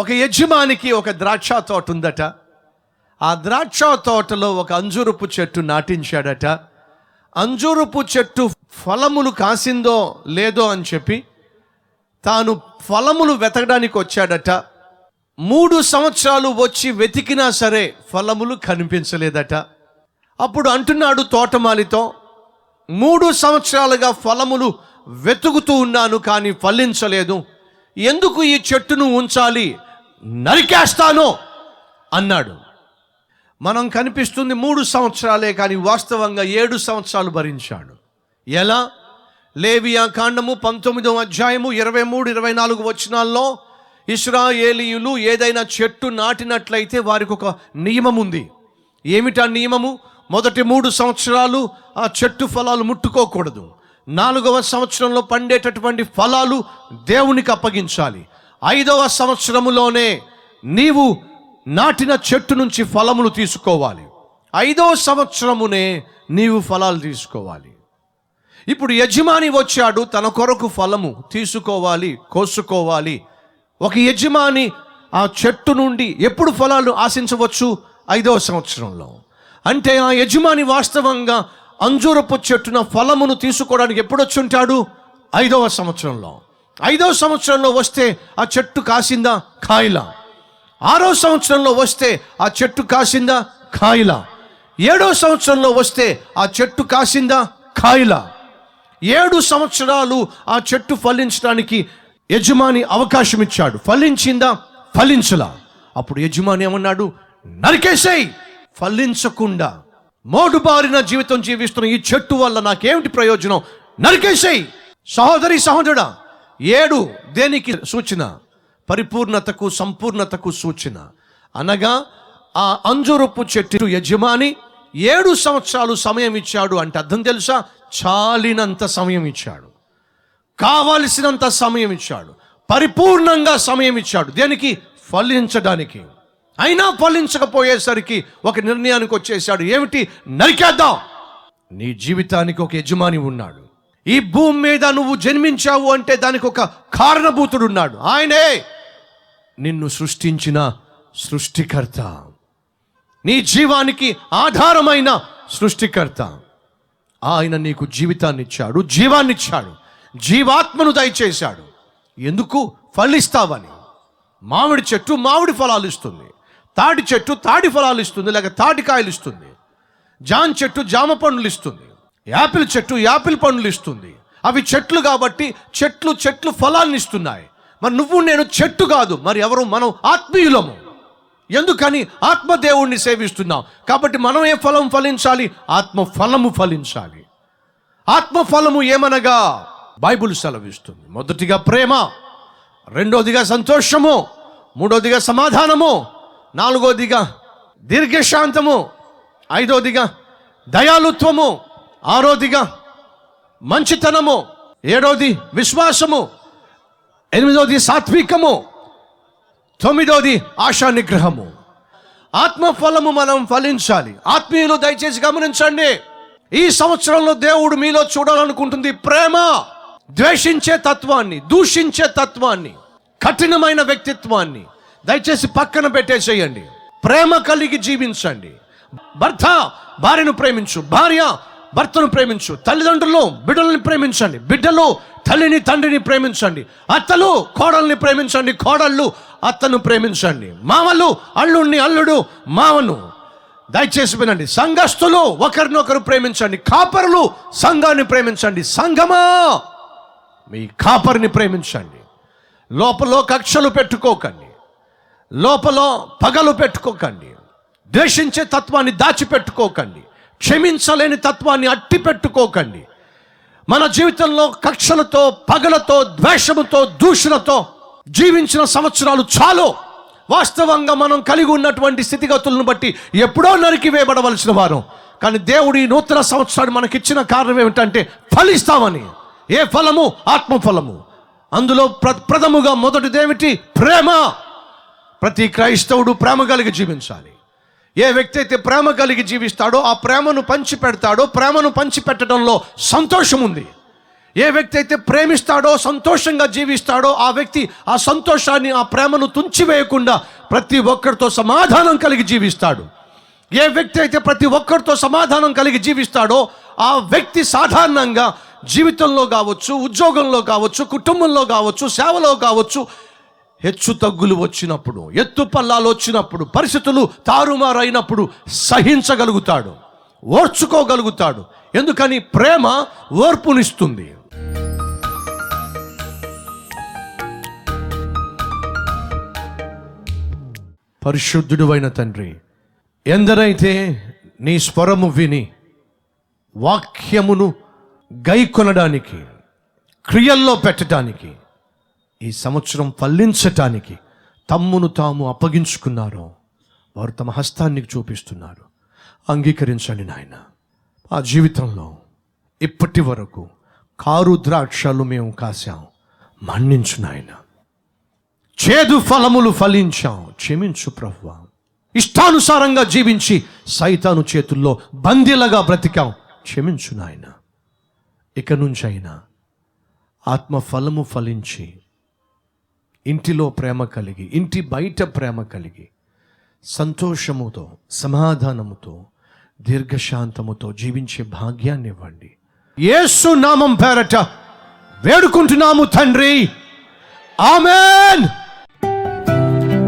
ఒక యజమానికి ఒక ద్రాక్ష తోట ఉందట. ఆ ద్రాక్ష తోటలో ఒక అంజూరపు చెట్టు నాటించాడట. అంజూరపు చెట్టు ఫలములు కాసిందో లేదో అని చెప్పి తాను ఫలములు వెతకడానికి వచ్చాడట. 3 సంవత్సరాలు వచ్చి వెతికినా సరే ఫలములు కనిపించలేదట. అప్పుడు అంటున్నాడు తోటమాలితో, 3 సంవత్సరాలుగా ఫలములు వెతుకుతూ ఉన్నాను కానీ ఫలించలేదు, ఎందుకు ఈ చెట్టును ఉంచాలి, నరికేస్తాను అన్నాడు. మనం కనిపిస్తుంది 3 సంవత్సరాలే, కానీ వాస్తవంగా 7 సంవత్సరాలు భరించాడు. ఎలా? లేవియా కాండము 19:23-24 వచనాల్లో ఇశ్రాయేలీయులు ఏదైనా చెట్టు నాటినట్లయితే వారికి ఒక నియమం ఉంది. ఏమిటా నియమము? మొదటి 3 సంవత్సరాలు ఆ చెట్టు ఫలాలు ముట్టుకోకూడదు. 4వ సంవత్సరంలో పండేటటువంటి ఫలాలు దేవునికి అప్పగించాలి. 5వ సంవత్సరములోనే నీవు నాటిన చెట్టు నుంచి ఫలములు తీసుకోవాలి. 5వ సంవత్సరమునే నీవు ఫలాలు తీసుకోవాలి. ఇప్పుడు యజమాని వచ్చాడు, తన కొరకు ఫలము తీసుకోవాలి, కోసుకోవాలి. ఒక యజమాని ఆ చెట్టు నుండి ఎప్పుడు ఫలాలు ఆశించవచ్చు? 5వ సంవత్సరంలో. అంటే ఆ యజమాని వాస్తవంగా అంజూరపు చెట్టున ఫలమును తీసుకోవడానికి ఎప్పుడు వచ్చి ఉంటాడు? 5వ సంవత్సరంలో. 5వ సంవత్సరంలో వస్తే ఆ చెట్టు కాసిందా? కాయలా. 6వ సంవత్సరంలో వస్తే ఆ చెట్టు కాసిందా? కాయలా. 7వ సంవత్సరంలో వస్తే ఆ చెట్టు కాసిందా? కాయలా. 7 సంవత్సరాలు ఆ చెట్టు ఫలించడానికి యజమాని అవకాశం ఇచ్చాడు. ఫలించిందా? ఫలించలా. అప్పుడు యజమాని ఏమన్నాడు? నరికేసేయ్. ఫలించకుండా మోటుబారిన జీవితం జీవిస్తున్న ఈ చెట్టు వల్ల నాకేమిటి ప్రయోజనం, నరికేసేయ్. సహోదరి సహోదరుడా, 7 దేనికి సూచన? పరిపూర్ణతకు, సంపూర్ణతకు సూచన. అనగా ఆ అంజూరపు చెట్టు యజమాని 7 సంవత్సరాలు సమయం ఇచ్చాడు అంటే అర్థం తెలుసా? చాలినంత సమయం ఇచ్చాడు, కావలసినంత సమయం ఇచ్చాడు, పరిపూర్ణంగా సమయం ఇచ్చాడు. దేనికి? ఫలించడానికి. అయినా ఫలించకపోయేసరికి ఒక నిర్ణయానికి వచ్చేసాడు. ఏమిటి? నరికేద్దాం. నీ జీవితానికి ఒక యజమాని ఉన్నాడు. ఈ భూమి మీద నువ్వు జన్మించావు అంటే దానికి ఒక కారణభూతుడు ఉన్నాడు. ఆయనే నిన్ను సృష్టించిన సృష్టికర్త, నీ జీవానికి ఆధారమైన సృష్టికర్త. ఆయన నీకు జీవితాన్ని ఇచ్చాడు, జీవాన్ని ఇచ్చాడు, జీవాత్మను దయచేశాడు. ఎందుకు? ఫలిస్తావని. మామిడి చెట్టు మామిడి ఫలాలు ఇస్తుంది, తాటి చెట్టు తాటి ఫలాలు ఇస్తుంది, లేక తాటికాయలు ఇస్తుంది, జామ చెట్టు జామ పండ్లు ఇస్తుంది, యాపిల్ చెట్టు యాపిల్ పండ్లు ఇస్తుంది. అవి చెట్లు కాబట్టి చెట్లు ఫలాన్ని ఇస్తున్నాయి. మరి నువ్వు నేను చెట్టు కాదు, మరి ఎవరు? మనం ఆత్మీయులము. ఎందుకని? ఆత్మదేవుణ్ణి సేవిస్తున్నాం కాబట్టి మనం ఏ ఫలం ఫలించాలి? ఆత్మఫలము ఫలించాలి. ఆత్మఫలము ఏమనగా బైబుల్ సెలవిస్తుంది, మొదటిగా ప్రేమ, 2వదిగా సంతోషము, 3వదిగా సమాధానము, 4వదిగా దీర్ఘశాంతము, 5వదిగా దయాలుత్వము, 6వదిగా మంచితనము, 7వది విశ్వాసము, 8వది సాత్వికము, 9వది ఆశానిగ్రహము. ఆత్మఫలము మనం ఫలించాలి. ఆత్మీయులు దయచేసి గమనించండి, ఈ సంవత్సరంలో దేవుడు మీలో చూడాలనుకుంటుంది ప్రేమ, ద్వేషించే తత్వాన్ని, దూషించే తత్వాన్ని, కఠినమైన వ్యక్తిత్వాన్ని దయచేసి పక్కన పెట్టేసేయండి. ప్రేమ కలిగి జీవించండి. భర్త భార్యను ప్రేమించు, భార్య భర్తను ప్రేమించు, తల్లిదండ్రులు బిడ్డలను ప్రేమించండి, బిడ్డలు తల్లిని తండ్రిని ప్రేమించండి, అత్తలు కోడల్ని ప్రేమించండి, కోడళ్ళు అత్తను ప్రేమించండి, మామలు అల్లుణ్ణి, అల్లుడు మామను. దయచేసి వినండి, సంఘస్థులు ఒకరినొకరు ప్రేమించండి, కాపరులు సంఘాన్ని ప్రేమించండి, సంఘమా మీ కాపరిని ప్రేమించండి. లోపల కక్షలు పెట్టుకోకండి, లోపల పగలు పెట్టుకోకండి, ద్వేషించే తత్వాన్ని దాచిపెట్టుకోకండి, క్షమించలేని తత్వాన్ని అట్టి పెట్టుకోకండి. మన జీవితంలో కక్షలతో, పగలతో, ద్వేషముతో, దూషణతో జీవించిన సంవత్సరాలు చాలు. వాస్తవంగా మనం కలిగి ఉన్నటువంటి స్థితిగతులను బట్టి ఎప్పుడో నరికివేయబడవలసిన వారు. కానీ దేవుడు ఈ నూతన సంవత్సరాన్ని మనకిచ్చిన కారణం ఏమిటంటే ఫలిస్తామని. ఏ ఫలము? ఆత్మఫలము. అందులో ప్రథముగా మొదటిది ఏమిటి? ప్రేమ. ప్రతి క్రైస్తవుడు ప్రేమ కలిగి జీవించాలి. ఏ వ్యక్తి అయితే ప్రేమ కలిగి జీవిస్తాడో ఆ ప్రేమను పంచిపెడతాడో, ప్రేమను పంచిపెట్టడంలో సంతోషం ఉంది. ఏ వ్యక్తి అయితే ప్రేమిస్తాడో సంతోషంగా జీవిస్తాడో ఆ వ్యక్తి ఆ సంతోషాన్ని ఆ ప్రేమను తుంచివేయకుండా ప్రతి ఒక్కరితో సమాధానం కలిగి జీవిస్తాడు. ఏ వ్యక్తి అయితే ప్రతి ఒక్కరితో సమాధానం కలిగి జీవిస్తాడో ఆ వ్యక్తి సాధారణంగా జీవితంలో కావచ్చు, ఉద్యోగంలో కావచ్చు, కుటుంబంలో కావచ్చు, సేవలో కావచ్చు, హెచ్చు తగ్గులు వచ్చినప్పుడు, ఎత్తు పల్లాలు వచ్చినప్పుడు, పరిస్థితులు తారుమారైనప్పుడు సహించగలుగుతాడు, ఓర్చుకోగలుగుతాడు. ఎందుకని ప్రేమ ఓర్పునిస్తుంది. పరిశుద్ధుడు అయిన తండ్రి, ఎందరైతే నీ స్వరము విని వాక్యమును గైకొనడానికి, క్రియల్లో పెట్టడానికి, ఈ సంవత్సరం ఫలించటానికి తమ్మును తాము అప్పగించుకున్నారో వారు తమ హస్తాన్ని చూపిస్తున్నారు. అంగీకరించండి నాయన. ఆ జీవితంలో ఇప్పటి వరకు కారు ద్రాక్షలు మేము కాశాం, మన్నించు నాయన. చేదు ఫలములు ఫలించాం, క్షమించు ప్రభువా. ఇష్టానుసారంగా జీవించి సైతాను చేతుల్లో బందీలగా బ్రతికాం, క్షమించు నాయన. ఇక నుంచి అయినా ఆత్మ ఫలము ఫలించి ఇంటిలో ప్రేమ కలిగి, ఇంటి బయట ప్రేమ కలిగి, సంతోషముతో, సమాధానముతో, దీర్ఘశాంతముతో జీవించే భాగ్యాన్ని ఇవ్వండి. యేసు నామం పేరట వేడుకుంటున్నాము తండ్రి. ఆమెన్.